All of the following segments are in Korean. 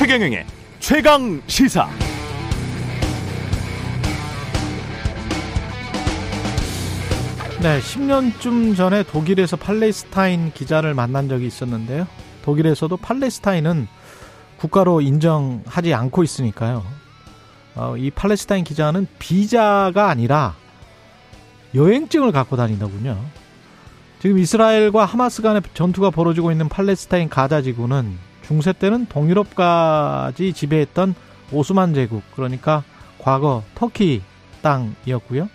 최경영의 최강시사. 네, 10년쯤 전에 독일에서 팔레스타인 기자를 만난 적이 있었는데요. 독일에서도 팔레스타인은 국가로 인정하지 않고 있으니까요. 이 팔레스타인 기자는 비자가 아니라 여행증을 갖고 다닌다군요. 지금 이스라엘과 하마스 간의 전투가 벌어지고 있는 팔레스타인 가자지구는 중세 때는 동유럽까지 지배했던 오스만 제국, 그러니까 과거 터키 땅이었고요.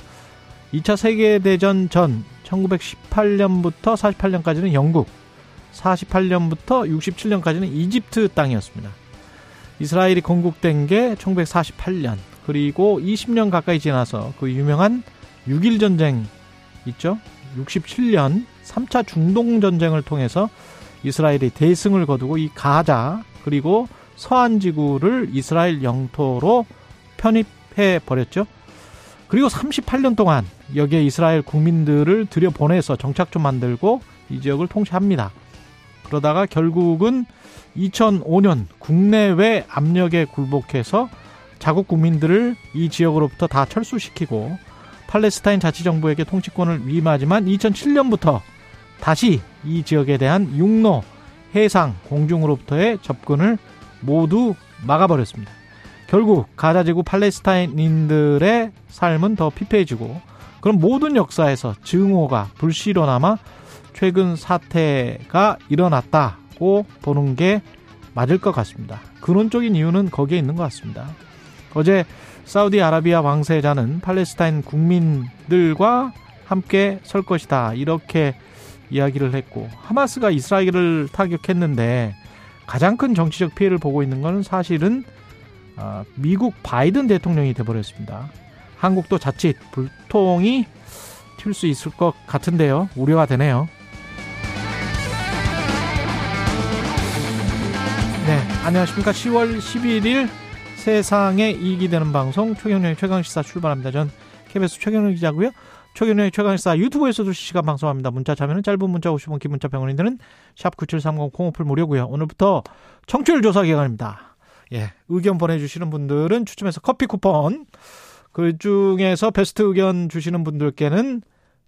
2차 세계대전 전 1918년부터 48년까지는 영국, 48년부터 67년까지는 이집트 땅이었습니다. 이스라엘이 건국된 게 1948년, 그리고 20년 가까이 지나서 그 유명한 6일전쟁 있죠? 67년 3차 중동전쟁을 통해서 이스라엘이 대승을 거두고 이 가자 그리고 서안지구를 이스라엘 영토로 편입해버렸죠. 그리고 38년 동안 여기에 이스라엘 국민들을 들여보내서 정착촌 만들고 이 지역을 통치합니다. 그러다가 결국은 2005년 국내외 압력에 굴복해서 자국 국민들을 이 지역으로부터 다 철수시키고 팔레스타인 자치정부에게 통치권을 위임하지만 2007년부터 다시 이 지역에 대한 육로, 해상, 공중으로부터의 접근을 모두 막아버렸습니다. 결국 가자지구 팔레스타인인들의 삶은 더 피폐해지고, 그럼 모든 역사에서 증오가 불씨로 남아 최근 사태가 일어났다고 보는 게 맞을 것 같습니다. 근원적인 이유는 거기에 있는 것 같습니다. 어제 사우디 아라비아 왕세자는 팔레스타인 국민들과 함께 설 것이다, 이렇게 이야기를 했고, 하마스가 이스라엘을 타격했는데 가장 큰 정치적 피해를 보고 있는 건 사실은 미국 바이든 대통령이 돼버렸습니다. 한국도 자칫 불통이 튈 수 있을 것 같은데요. 우려가 되네요. 네, 안녕하십니까. 10월 11일 세상에 이익이 되는 방송 최경영의 최강시사 출발합니다. 전 KBS 최경영 기자고요. 최경영의 최강시사 유튜브에서도 실시간 방송합니다. 문자 참여는 짧은 문자 50원, 긴 문자 100원이 드는 샵 9730 콩오플 무료고요. 오늘부터 청취율 조사 기간입니다. 예, 의견 보내주시는 분들은 추첨해서 커피 쿠폰, 그 중에서 베스트 의견 주시는 분들께는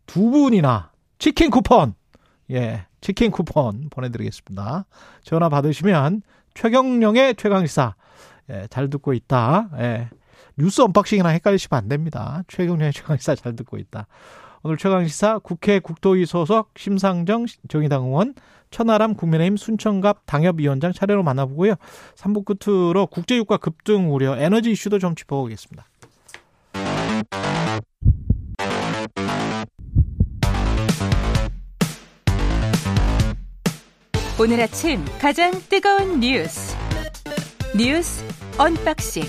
두 분이나 치킨 쿠폰, 예, 치킨 쿠폰 보내드리겠습니다. 전화 받으시면 최경영의 최강시사, 예, 잘 듣고 있다, 예, 뉴스 언박싱이랑 헷갈리시면 안 됩니다. 최경영의 최강시사 잘 듣고 있다. 오늘 최강시사 국회 국토위 소속 심상정 정의당 의원, 천아람 국민의힘 순천갑 당협위원장 차례로 만나보고요. 3부 끝으로 국제유가 급등 우려, 에너지 이슈도 좀 짚어보겠습니다. 오늘 아침 가장 뜨거운 뉴스 언박싱.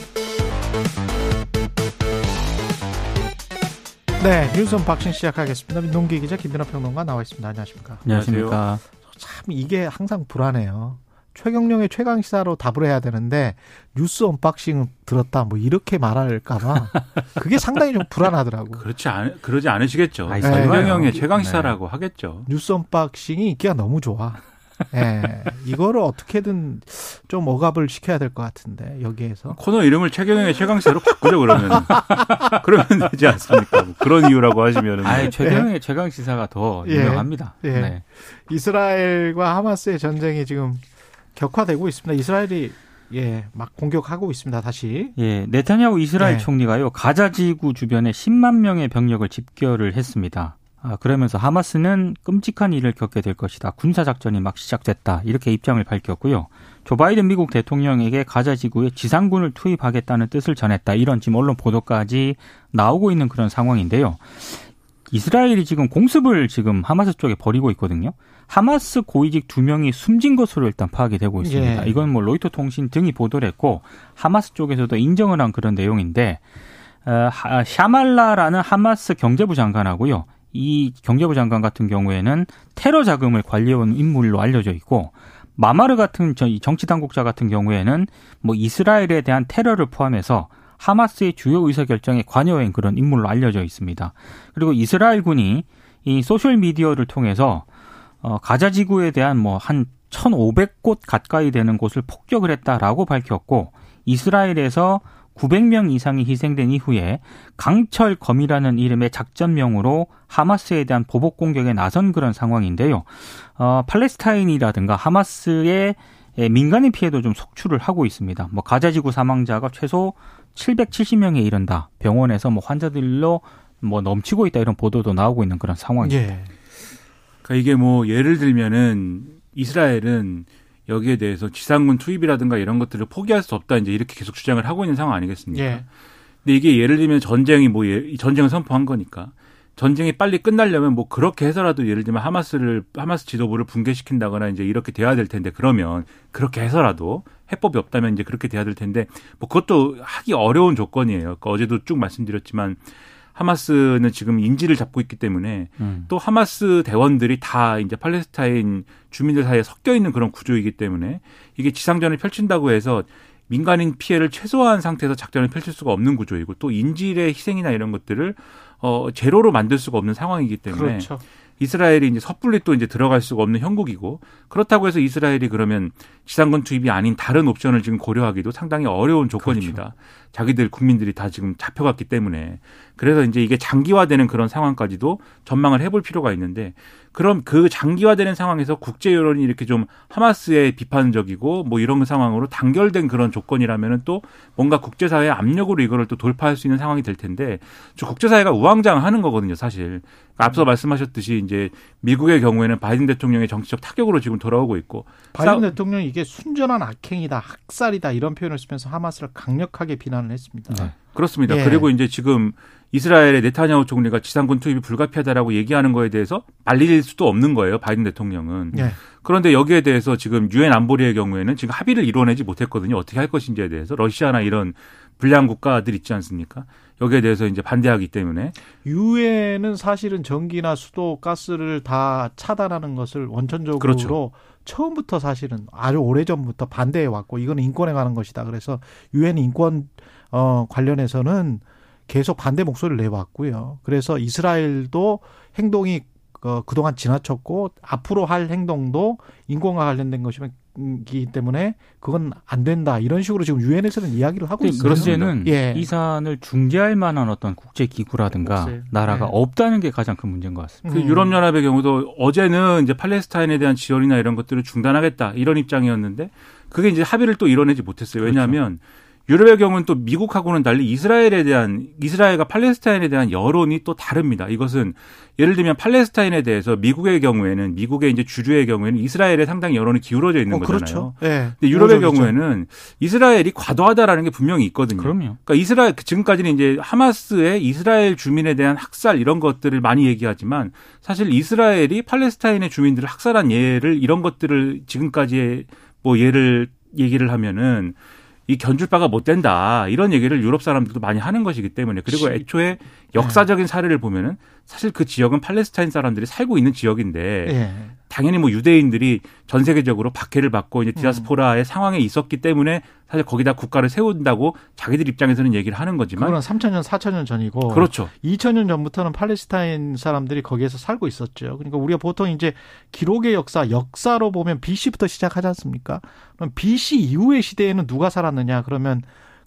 네, 뉴스 언박싱 시작하겠습니다. 민동기 기자, 김민하 평론가 나와 있습니다. 안녕하십니까? 안녕하십니까? 참 이게 항상 불안해요. 최경영의 최강시사로 답을 해야 되는데 뉴스 언박싱 들었다 뭐 이렇게 말할까 봐 그게 상당히 좀 불안하더라고요. 그러지 않으시겠죠. 최경영의 최강시사라고 하겠죠. 뉴스 언박싱이 인기가 너무 좋아. 예, 이거를 어떻게든 좀 억압을 시켜야 될 것 같은데, 여기에서. 코너 이름을 최경영의 최강시사로 바꾸죠, 그러면. 그러면 되지 않습니까? 뭐 그런 이유라고 하시면은. 아니, 최경영의, 예, 최강시사가 더 유명합니다. 예. 예. 네. 이스라엘과 하마스의 전쟁이 지금 격화되고 있습니다. 이스라엘이, 예, 막 공격하고 있습니다, 다시. 예, 네타냐후 이스라엘, 예, 총리가요, 가자지구 주변에 10만 명의 병력을 집결을 했습니다. 그러면서 하마스는 끔찍한 일을 겪게 될 것이다, 군사작전이 막 시작됐다, 이렇게 입장을 밝혔고요. 조바이든 미국 대통령에게 가자지구에 지상군을 투입하겠다는 뜻을 전했다, 이런 지금 언론 보도까지 나오고 있는 그런 상황인데요. 이스라엘이 지금 공습을 지금 하마스 쪽에 벌이고 있거든요. 하마스 고위직 2명이 숨진 것으로 일단 파악이 되고 있습니다. 예. 이건 뭐 로이터 통신 등이 보도를 했고 하마스 쪽에서도 인정을 한 그런 내용인데, 샤말라라는 하마스 경제부 장관하고요, 이 경제부 장관 같은 경우에는 테러 자금을 관리해온 인물로 알려져 있고, 마마르 같은 정치 당국자 같은 경우에는 뭐 이스라엘에 대한 테러를 포함해서 하마스의 주요 의사결정에 관여한 그런 인물로 알려져 있습니다. 그리고 이스라엘군이 이 소셜미디어를 통해서 가자지구에 대한 뭐 한 1,500곳 가까이 되는 곳을 폭격을 했다라고 밝혔고, 이스라엘에서 900명 이상이 희생된 이후에 강철검이라는 이름의 작전명으로 하마스에 대한 보복 공격에 나선 그런 상황인데요. 팔레스타인이라든가 하마스의 민간인 피해도 좀 속출을 하고 있습니다. 가자지구 사망자가 최소 770명에 이른다. 병원에서 환자들로 넘치고 있다, 이런 보도도 나오고 있는 그런 상황입니다. 예. 그러니까 이게 예를 들면은 이스라엘은 여기에 대해서 지상군 투입이라든가 이런 것들을 포기할 수 없다, 이렇게 계속 주장을 하고 있는 상황 아니겠습니까? 예. 근데 이게 예를 들면 전쟁이 전쟁을 선포한 거니까, 전쟁이 빨리 끝나려면 그렇게 해서라도 예를 들면 하마스 지도부를 붕괴시킨다거나 이렇게 돼야 될 텐데, 그러면 그렇게 해서라도 해법이 없다면 그렇게 돼야 될 텐데, 그것도 하기 어려운 조건이에요. 그러니까 어제도 쭉 말씀드렸지만 하마스는 지금 인질을 잡고 있기 때문에 또 하마스 대원들이 다 팔레스타인 주민들 사이에 섞여 있는 그런 구조이기 때문에 이게 지상전을 펼친다고 해서 민간인 피해를 최소화한 상태에서 작전을 펼칠 수가 없는 구조이고, 또 인질의 희생이나 이런 것들을 제로로 만들 수가 없는 상황이기 때문에, 그렇죠, 이스라엘이 섣불리 또 들어갈 수가 없는 형국이고, 그렇다고 해서 이스라엘이 그러면 지상군 투입이 아닌 다른 옵션을 지금 고려하기도 상당히 어려운 조건입니다. 그렇죠. 자기들 국민들이 다 지금 잡혀갔기 때문에. 그래서 이게 장기화되는 그런 상황까지도 전망을 해볼 필요가 있는데, 그럼 그 장기화되는 상황에서 국제 여론이 이렇게 좀 하마스에 비판적이고 이런 상황으로 단결된 그런 조건이라면은 또 뭔가 국제사회의 압력으로 이거를 또 돌파할 수 있는 상황이 될 텐데, 국제사회가 우왕좌왕하는 거거든요, 사실. 앞서 말씀하셨듯이 미국의 경우에는 바이든 대통령의 정치적 타격으로 지금 돌아오고 있고, 바이든 대통령이 이게 순전한 악행이다, 학살이다, 이런 표현을 쓰면서 하마스를 강력하게 비난을 했습니다. 네. 그렇습니다. 예. 그리고 지금 이스라엘의 네타냐후 총리가 지상군 투입이 불가피하다라고 얘기하는 거에 대해서 말릴 수도 없는 거예요, 바이든 대통령은. 예. 그런데 여기에 대해서 지금 유엔 안보리의 경우에는 지금 합의를 이뤄내지 못했거든요. 어떻게 할 것인지에 대해서 러시아나 이런 불량 국가들 있지 않습니까? 여기에 대해서 반대하기 때문에. 유엔은 사실은 전기나 수도, 가스를 다 차단하는 것을 원천적으로, 그렇죠, 처음부터 사실은 아주 오래전부터 반대해 왔고, 이건 인권에 관한 것이다, 그래서 유엔 인권 관련해서는 계속 반대 목소리를 내왔고요. 그래서 이스라엘도 행동이 그동안 지나쳤고, 앞으로 할 행동도 인권과 관련된 것이기 때문에 그건 안 된다, 이런 식으로 지금 유엔에서는 이야기를 하고 있습니다. 문제는, 예, 이 사안을 중재할 만한 어떤 국제기구라든가 나라가, 예, 없다는 게 가장 큰 문제인 것 같습니다. 유럽연합의 경우도 어제는 팔레스타인에 대한 지원이나 이런 것들을 중단하겠다, 이런 입장이었는데 그게 합의를 또 이뤄내지 못했어요. 왜냐하면, 그렇죠, 유럽의 경우는 또 미국하고는 달리 이스라엘과 팔레스타인에 대한 여론이 또 다릅니다. 이것은 예를 들면 팔레스타인에 대해서 미국의 경우에는, 미국의 주류의 경우에는 이스라엘에 상당히 여론이 기울어져 있는 거잖아요. 그렇죠. 네. 근데 유럽의 경우에는 이스라엘이 과도하다라는 게 분명히 있거든요. 그럼요. 그러니까 지금까지는 하마스의 이스라엘 주민에 대한 학살 이런 것들을 많이 얘기하지만, 사실 이스라엘이 팔레스타인의 주민들을 학살한 예를, 이런 것들을 지금까지 예를 얘기를 하면은 이 견줄 바가 못 된다, 이런 얘기를 유럽 사람들도 많이 하는 것이기 때문에. 그리고 애초에 역사적인 사례를 보면은 사실 그 지역은 팔레스타인 사람들이 살고 있는 지역인데, 예, 당연히 유대인들이 전 세계적으로 박해를 받고 디아스포라의 상황에 있었기 때문에 사실 거기다 국가를 세운다고 자기들 입장에서는 얘기를 하는 거지만, 그건 3,000년, 4,000년 전이고, 그렇죠, 2,000년 전부터는 팔레스타인 사람들이 거기에서 살고 있었죠. 그러니까 우리가 보통 기록의 역사로 보면 BC부터 시작하지 않습니까? 그럼 BC 이후의 시대에는 누가 살았느냐? 그러면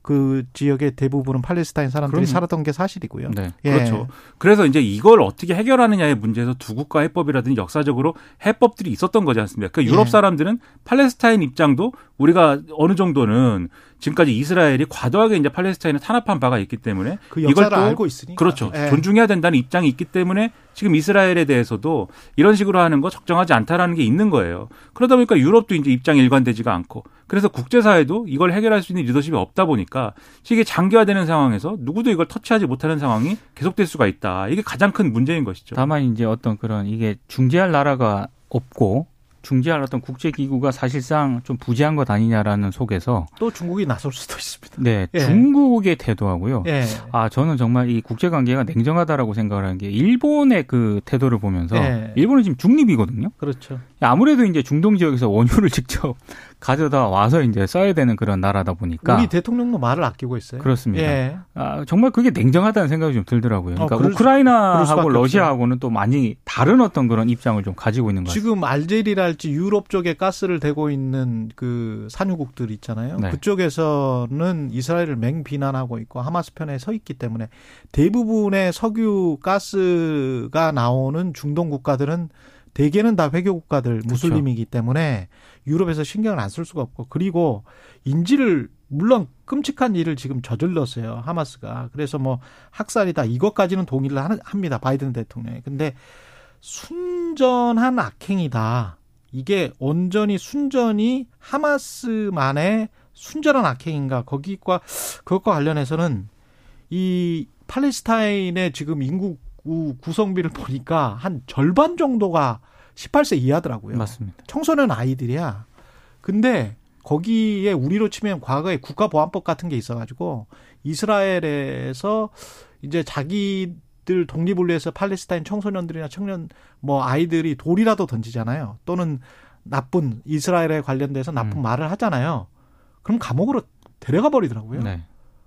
그 지역의 대부분은 팔레스타인 사람들이 살았던 게 사실이고요. 네. 예. 그렇죠. 그래서 이걸 어떻게 해결하느냐의 문제에서 두 국가 해법이라든지 역사적으로 해법들이 있었던 거지 않습니까? 그러니까 유럽 사람들은 팔레스타인 입장도 우리가 어느 정도는 지금까지 이스라엘이 과도하게 팔레스타인을 탄압한 바가 있기 때문에 그 역사를 알고 있으니까, 그렇죠, 예, 존중해야 된다는 입장이 있기 때문에 지금 이스라엘에 대해서도 이런 식으로 하는 거 적정하지 않다라는 게 있는 거예요. 그러다 보니까 유럽도 입장이 일관되지가 않고, 그래서 국제사회도 이걸 해결할 수 있는 리더십이 없다 보니까 이게 장기화되는 상황에서 누구도 이걸 터치하지 못하는 상황이 계속될 수가 있다. 이게 가장 큰 문제인 것이죠. 다만 어떤 그런 이게 중재할 나라가 없고, 중재할 어떤 국제기구가 사실상 좀 부재한 것 아니냐라는 속에서 또 중국이 나설 수도 있습니다. 네, 예, 중국의 태도하고요. 예. 저는 정말 이 국제관계가 냉정하다라고 생각을 하는 게, 일본의 그 태도를 보면서, 예, 일본은 지금 중립이거든요. 그렇죠. 아무래도 중동 지역에서 원유를 직접 가져다 와서 써야 되는 그런 나라다 보니까 우리 대통령도 말을 아끼고 있어요. 그렇습니다. 예. 정말 그게 냉정하다는 생각이 좀 들더라고요. 그러니까 우크라이나하고 러시아하고는 또 많이 다른 어떤 그런 입장을 좀 가지고 있는 것 같아요. 지금 알제리랄지 유럽 쪽에 가스를 대고 있는 그 산유국들 있잖아요. 네. 그쪽에서는 이스라엘을 맹비난하고 있고 하마스 편에 서 있기 때문에 대부분의 석유, 가스가 나오는 중동 국가들은 대개는 다 회교 국가들, 무슬림이기 그렇죠. 때문에 유럽에서 신경을 안 쓸 수가 없고, 그리고 인질을 물론 끔찍한 일을 지금 저질렀어요, 하마스가. 그래서 뭐 학살이다 이것까지는 동의를 합니다, 바이든 대통령이. 근데 순전한 악행이다, 이게 온전히 순전히 하마스만의 순전한 악행인가, 그것과 관련해서는 이 팔레스타인의 지금 인구 구성비를 보니까 한 절반 정도가 18세 이하더라고요. 맞습니다. 청소년 아이들이야. 근데 거기에 우리로 치면 과거에 국가보안법 같은 게 있어가지고 이스라엘에서 이제 자기들 독립을 위해서 팔레스타인 청소년들이나 청년 뭐 아이들이 돌이라도 던지잖아요. 또는 나쁜 이스라엘에 관련돼서 나쁜 말을 하잖아요. 그럼 감옥으로 데려가 버리더라고요. 네.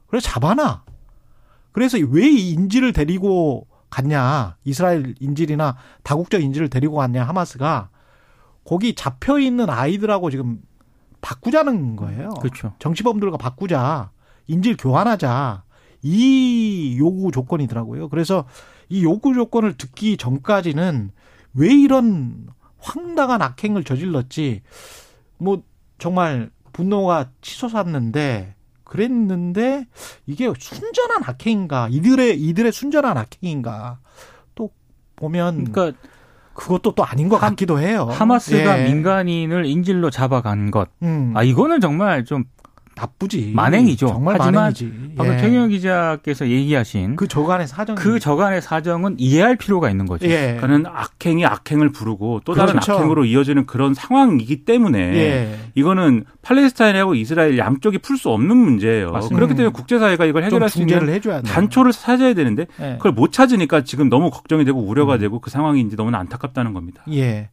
그래서 잡아놔. 그래서 왜 이 인질을 데리고 갔냐, 이스라엘 인질이나 다국적 인질을 데리고 갔냐, 하마스가. 거기 잡혀있는 아이들하고 지금 바꾸자는 거예요. 그렇죠. 정치범들과 바꾸자, 인질 교환하자, 이 요구 조건이더라고요. 그래서 이 요구 조건을 듣기 전까지는 왜 이런 황당한 악행을 저질렀지, 뭐 정말 분노가 치솟았는데, 그랬는데 이게 순전한 악행인가, 이들의 순전한 악행인가, 또 보면 그러니까 그것도 또 아닌 것 같기도 해요. 하마스가 예. 민간인을 인질로 잡아간 것. 아, 이거는 정말 좀 나쁘지. 만행이죠. 정말 하지만 만행이지. 방금 최경영 기자께서 얘기하신 그 저간의 사정, 그 저간의 사정은 이해할 필요가 있는 거죠. 예. 그러니까는 악행이 악행을 부르고 또 다른 그렇죠. 악행으로 이어지는 그런 상황이기 때문에 예. 이거는 팔레스타인하고 이스라엘 양쪽이 풀 수 없는 문제예요. 맞습니다. 그렇기 때문에 국제사회가 이걸 해결할 수 있는 단초를 찾아야 되는데 예. 그걸 못 찾으니까 지금 너무 걱정이 되고 우려가 되고 그 상황인지 너무나 안타깝다는 겁니다. 예.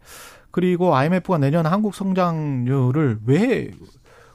그리고 IMF가 내년 한국 성장률을 왜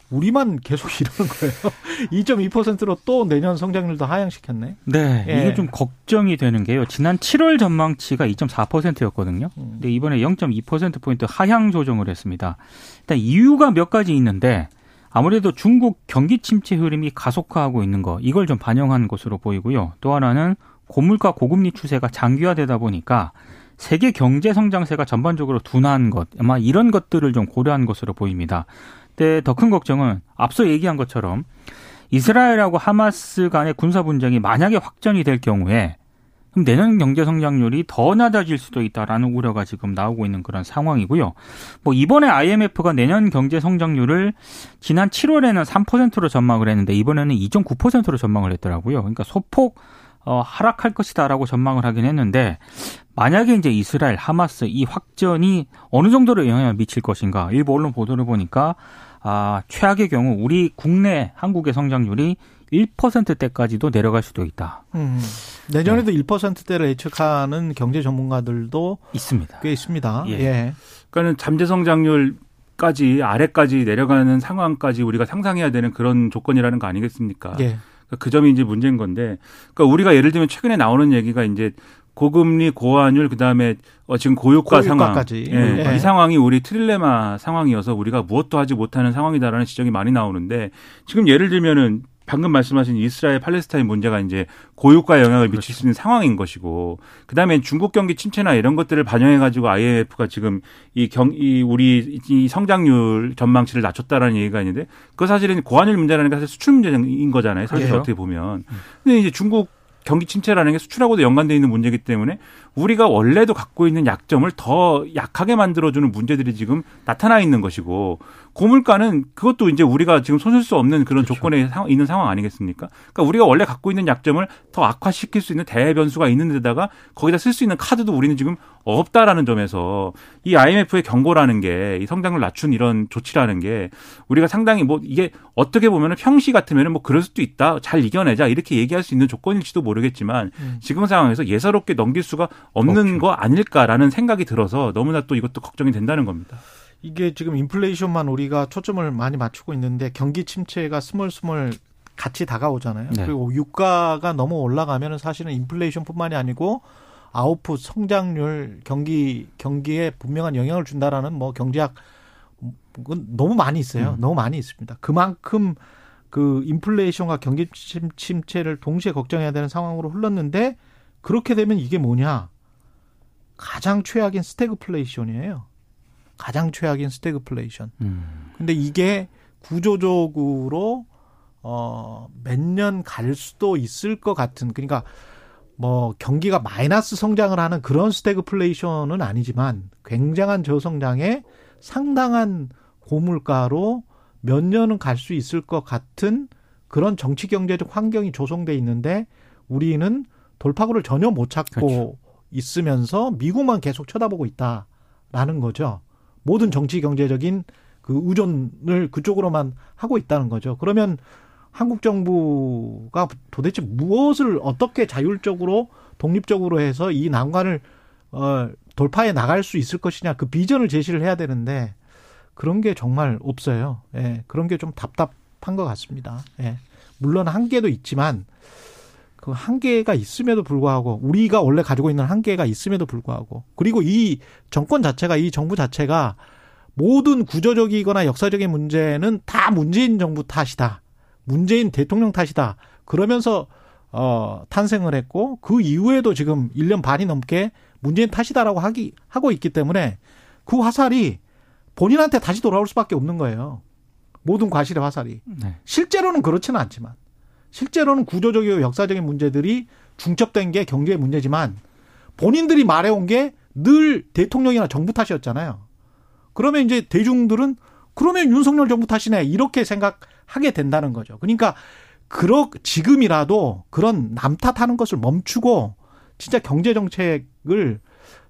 우리만 계속 이러는 거예요. 2.2%로 또 내년 성장률도 하향시켰네. 네. 예. 이게 좀 걱정이 되는 게요, 지난 7월 전망치가 2.4%였거든요. 근데 이번에 0.2%포인트 하향 조정을 했습니다. 일단 이유가 몇 가지 있는데, 아무래도 중국 경기 침체 흐름이 가속화하고 있는 거, 이걸 좀 반영한 것으로 보이고요. 또 하나는 고물가 고금리 추세가 장기화되다 보니까 세계 경제 성장세가 전반적으로 둔화한 것, 아마 이런 것들을 좀 고려한 것으로 보입니다. 더 큰 걱정은 앞서 얘기한 것처럼 이스라엘하고 하마스 간의 군사 분쟁이 만약에 확전이 될 경우에 그럼 내년 경제 성장률이 더 낮아질 수도 있다라는 우려가 지금 나오고 있는 그런 상황이고요. 뭐 이번에 IMF가 내년 경제 성장률을 지난 7월에는 3%로 전망을 했는데 이번에는 2.9%로 전망을 했더라고요. 그러니까 소폭 하락할 것이다라고 전망을 하긴 했는데, 만약에 이제 이스라엘, 하마스 이 확전이 어느 정도로 영향을 미칠 것인가. 일부 언론 보도를 보니까 최악의 경우 우리 국내 한국의 성장률이 1%대까지도 내려갈 수도 있다. 내년에도 네. 1%대를 예측하는 경제 전문가들도 있습니다. 꽤 있습니다. 예. 예. 그러니까는 잠재 성장률 까지 아래까지 내려가는 상황까지 우리가 상상해야 되는 그런 조건이라는 거 아니겠습니까? 예. 그 점이 이제 문제인 건데, 그러니까 우리가 예를 들면 최근에 나오는 얘기가 이제 고금리, 고환율, 그 다음에 지금 고유가 상황, 예, 예. 이 상황이 우리 트릴레마 상황이어서 우리가 무엇도 하지 못하는 상황이다라는 지적이 많이 나오는데, 지금 예를 들면은 방금 말씀하신 이스라엘 팔레스타인 문제가 이제 고유가에 영향을 미칠 수 있는 상황인 것이고, 그다음에 중국 경기 침체나 이런 것들을 반영해 가지고 IMF가 지금 우리 성장률 전망치를 낮췄다라는 얘기가 있는데, 그거 사실은 고환율 문제라는 게 사실 수출 문제인 거잖아요. 사실 그래요? 어떻게 보면. 근데 이제 중국 경기 침체라는 게 수출하고도 연관되어 있는 문제이기 때문에 우리가 원래도 갖고 있는 약점을 더 약하게 만들어주는 문제들이 지금 나타나 있는 것이고, 고물가는 그것도 이제 우리가 지금 손쓸 수 없는 그런 그렇죠. 조건에 있는 상황 아니겠습니까? 그러니까 우리가 원래 갖고 있는 약점을 더 악화시킬 수 있는 대변수가 있는 데다가 거기다 쓸 수 있는 카드도 우리는 지금 없다라는 점에서 이 IMF의 경고라는 게, 이 성장률 낮춘 이런 조치라는 게 우리가 상당히 뭐 이게 어떻게 보면 평시 같으면 뭐 그럴 수도 있다, 잘 이겨내자 이렇게 얘기할 수 있는 조건일지도 모르겠지만 지금 상황에서 예사롭게 넘길 수가 없는 거 아닐까라는 생각이 들어서 너무나 또 이것도 걱정이 된다는 겁니다. 이게 지금 인플레이션만 우리가 초점을 많이 맞추고 있는데 경기 침체가 스멀스멀 같이 다가오잖아요. 네. 그리고 유가가 너무 올라가면 사실은 인플레이션뿐만이 아니고 아웃풋 성장률 경기에 분명한 영향을 준다라는 뭐 경제학 너무 많이 있어요. 너무 많이 있습니다. 그만큼 그 인플레이션과 경기 침체를 동시에 걱정해야 되는 상황으로 흘렀는데 그렇게 되면 이게 뭐냐? 가장 최악인 스태그플레이션이에요. 가장 최악인 스태그플레이션. 근데 이게 구조적으로 몇 년 갈 수도 있을 것 같은, 그러니까 뭐 경기가 마이너스 성장을 하는 그런 스태그플레이션은 아니지만 굉장한 저성장에 상당한 고물가로 몇 년은 갈 수 있을 것 같은 그런 정치 경제적 환경이 조성돼 있는데 우리는 돌파구를 전혀 못 찾고 그렇죠. 있으면서 미국만 계속 쳐다보고 있다라는 거죠. 모든 정치 경제적인 그 의존을 그쪽으로만 하고 있다는 거죠. 그러면 한국 정부가 도대체 무엇을 어떻게 자율적으로 독립적으로 해서 이 난관을 돌파해 나갈 수 있을 것이냐, 그 비전을 제시를 해야 되는데 그런 게 정말 없어요. 예, 그런 게 좀 답답한 것 같습니다. 예, 물론 한계도 있지만 그 한계가 있음에도 불구하고 우리가 원래 가지고 있는 한계가 있음에도 불구하고 그리고 이 정권 자체가 이 정부 자체가 모든 구조적이거나 역사적인 문제는 다 문재인 정부 탓이다. 문재인 대통령 탓이다. 그러면서 탄생을 했고 그 이후에도 지금 1년 반이 넘게 문재인 탓이다라고 하고 있기 때문에 그 화살이 본인한테 다시 돌아올 수밖에 없는 거예요. 모든 과실의 화살이. 네. 실제로는 그렇지는 않지만. 실제로는 구조적이고 역사적인 문제들이 중첩된 게 경제의 문제지만 본인들이 말해온 게 늘 대통령이나 정부 탓이었잖아요. 그러면 이제 대중들은 그러면 윤석열 정부 탓이네 이렇게 생각하게 된다는 거죠. 그러니까 지금이라도 그런 남탓하는 것을 멈추고 진짜 경제정책을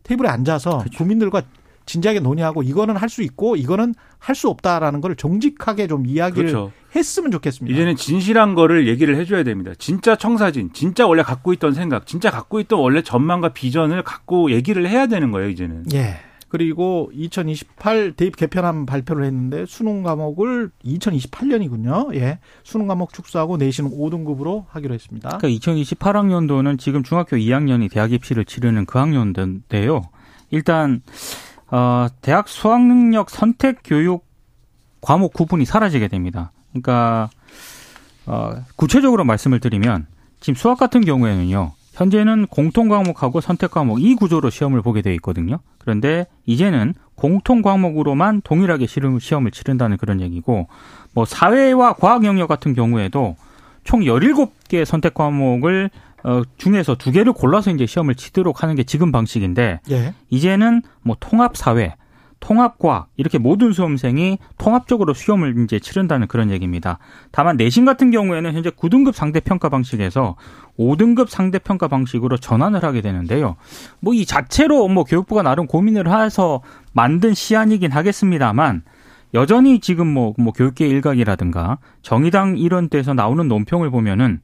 테이블에 앉아서 그렇죠. 국민들과 진지하게 논의하고 이거는 할 수 있고 이거는 할 수 없다라는 걸 정직하게 좀 이야기를 그렇죠. 했으면 좋겠습니다. 이제는 진실한 거를 얘기를 해줘야 됩니다. 진짜 청사진, 진짜 원래 갖고 있던 생각, 진짜 갖고 있던 원래 전망과 비전을 갖고 얘기를 해야 되는 거예요. 이제는. 예. 그리고 2028 대입 개편안 발표를 했는데 수능 과목을 2028년이군요. 예. 수능 과목 축소하고 내신 5등급으로 하기로 했습니다. 그러니까 2028학년도는 지금 중학교 2학년이 대학 입시를 치르는 그 학년인데요. 일단 대학 수학능력 선택 교육 과목 구분이 사라지게 됩니다. 그러니까 구체적으로 말씀을 드리면 지금 수학 같은 경우에는요. 현재는 공통 과목하고 선택 과목 이 구조로 시험을 보게 돼 있거든요. 그런데 이제는 공통 과목으로만 동일하게 시험을 치른다는 그런 얘기고 뭐 사회와 과학 영역 같은 경우에도 총 17개 선택 과목을 중에서 2개를 골라서 이제 시험을 치도록 하는 게 지금 방식인데 예. 이제는 뭐 통합 사회, 통합 과학 이렇게 모든 수험생이 통합적으로 시험을 이제 치른다는 그런 얘기입니다. 다만 내신 같은 경우에는 현재 9등급 상대평가 방식에서 5등급 상대평가 방식으로 전환을 하게 되는데요. 뭐 이 자체로 뭐 교육부가 나름 고민을 해서 만든 시안이긴 하겠습니다만 여전히 지금 뭐 교육계 일각이라든가 정의당 이런 데서 나오는 논평을 보면은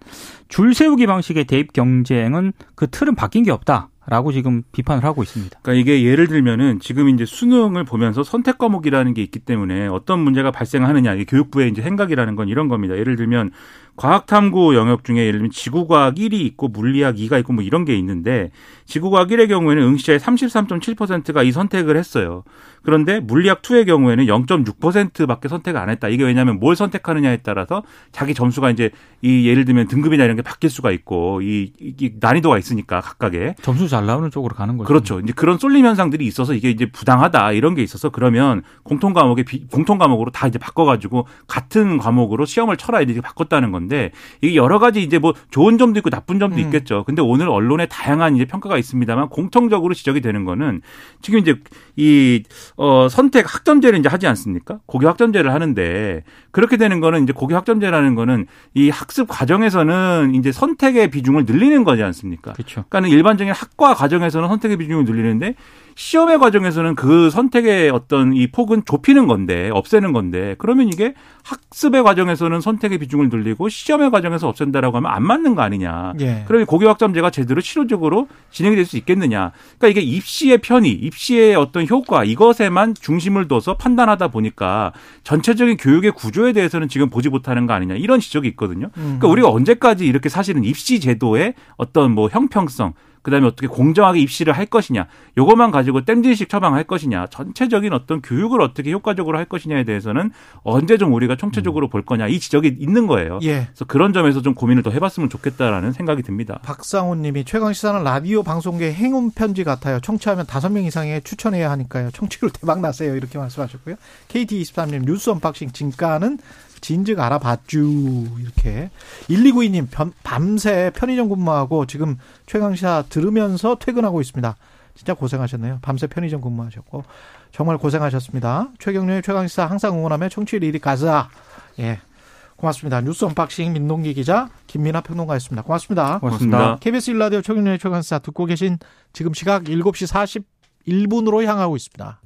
줄 세우기 방식의 대입 경쟁은 그 틀은 바뀐 게 없다라고 지금 비판을 하고 있습니다. 그러니까 이게 예를 들면은 지금 이제 수능을 보면서 선택 과목이라는 게 있기 때문에 어떤 문제가 발생하느냐 이게 교육부의 이제 생각이라는 건 이런 겁니다. 예를 들면 과학탐구 영역 중에 예를 들면 지구과학 1이 있고 물리학 2가 있고 뭐 이런 게 있는데 지구과학 1의 경우에는 응시자의 33.7%가 이 선택을 했어요. 그런데 물리학 2의 경우에는 0.6%밖에 선택을 안 했다. 이게 왜냐하면 뭘 선택하느냐에 따라서 자기 점수가 이제 이 예를 들면 등급이나 이런 게 바뀔 수가 있고 이 난이도가 있으니까 각각의 점수 잘 나오는 쪽으로 가는 거죠. 그렇죠. 이제 그런 쏠림 현상들이 있어서 이게 이제 부당하다 이런 게 있어서 그러면 공통 과목으로 다 이제 바꿔가지고 같은 과목으로 시험을 쳐라 이렇게 바꿨다는 건. 근데 이게 여러 가지 이제 뭐 좋은 점도 있고 나쁜 점도 있겠죠. 근데 오늘 언론에 다양한 이제 평가가 있습니다만 공통적으로 지적이 되는 거는 지금 이제 이 선택 학점제를 이제 하지 않습니까? 고교 학점제를 하는데 그렇게 되는 거는 이제 고교 학점제라는 거는 이 학습 과정에서는 이제 선택의 비중을 늘리는 거지 않습니까? 그렇죠. 그러니까는 일반적인 학과 과정에서는 선택의 비중을 늘리는데 시험의 과정에서는 그 선택의 어떤 이 폭은 좁히는 건데 없애는 건데 그러면 이게 학습의 과정에서는 선택의 비중을 늘리고 시험의 과정에서 없앤다라고 하면 안 맞는 거 아니냐. 예. 그러면 고교 학점제가 제대로 실효적으로 진행이 될 수 있겠느냐. 그러니까 이게 입시의 편의, 입시의 어떤 효과 이것에만 중심을 둬서 판단하다 보니까 전체적인 교육의 구조에 대해서는 지금 보지 못하는 거 아니냐 이런 지적이 있거든요. 그러니까 우리가 언제까지 이렇게 사실은 입시 제도의 어떤 뭐 형평성 그다음에 어떻게 공정하게 입시를 할 것이냐, 이것만 가지고 땜질식 처방할 것이냐, 전체적인 어떤 교육을 어떻게 효과적으로 할 것이냐에 대해서는 언제 좀 우리가 총체적으로 볼 거냐, 이 지적이 있는 거예요. 예. 그래서 그런 점에서 좀 고민을 더 해봤으면 좋겠다라는 생각이 듭니다. 박상훈님이 최강시사는 라디오 방송계 행운 편지 같아요. 청취하면 5명 이상에 추천해야 하니까요. 청취율 대박 나세요. 이렇게 말씀하셨고요. KT23님 뉴스 언박싱 진가는 진즉 알아봤쥬. 이렇게. 1292님 밤새 편의점 근무하고 지금 최강시사 들으면서 퇴근하고 있습니다. 진짜 고생하셨네요. 밤새 편의점 근무하셨고 정말 고생하셨습니다. 최경영의 최강시사 항상 응원하며 청취율 1위 가자. 예, 고맙습니다. 뉴스 언박싱 민동기 기자, 김민하 평론가였습니다. 고맙습니다. 고맙습니다. KBS 1라디오 최경영의 최강시사 듣고 계신 지금 시각 7시 41분으로 향하고 있습니다.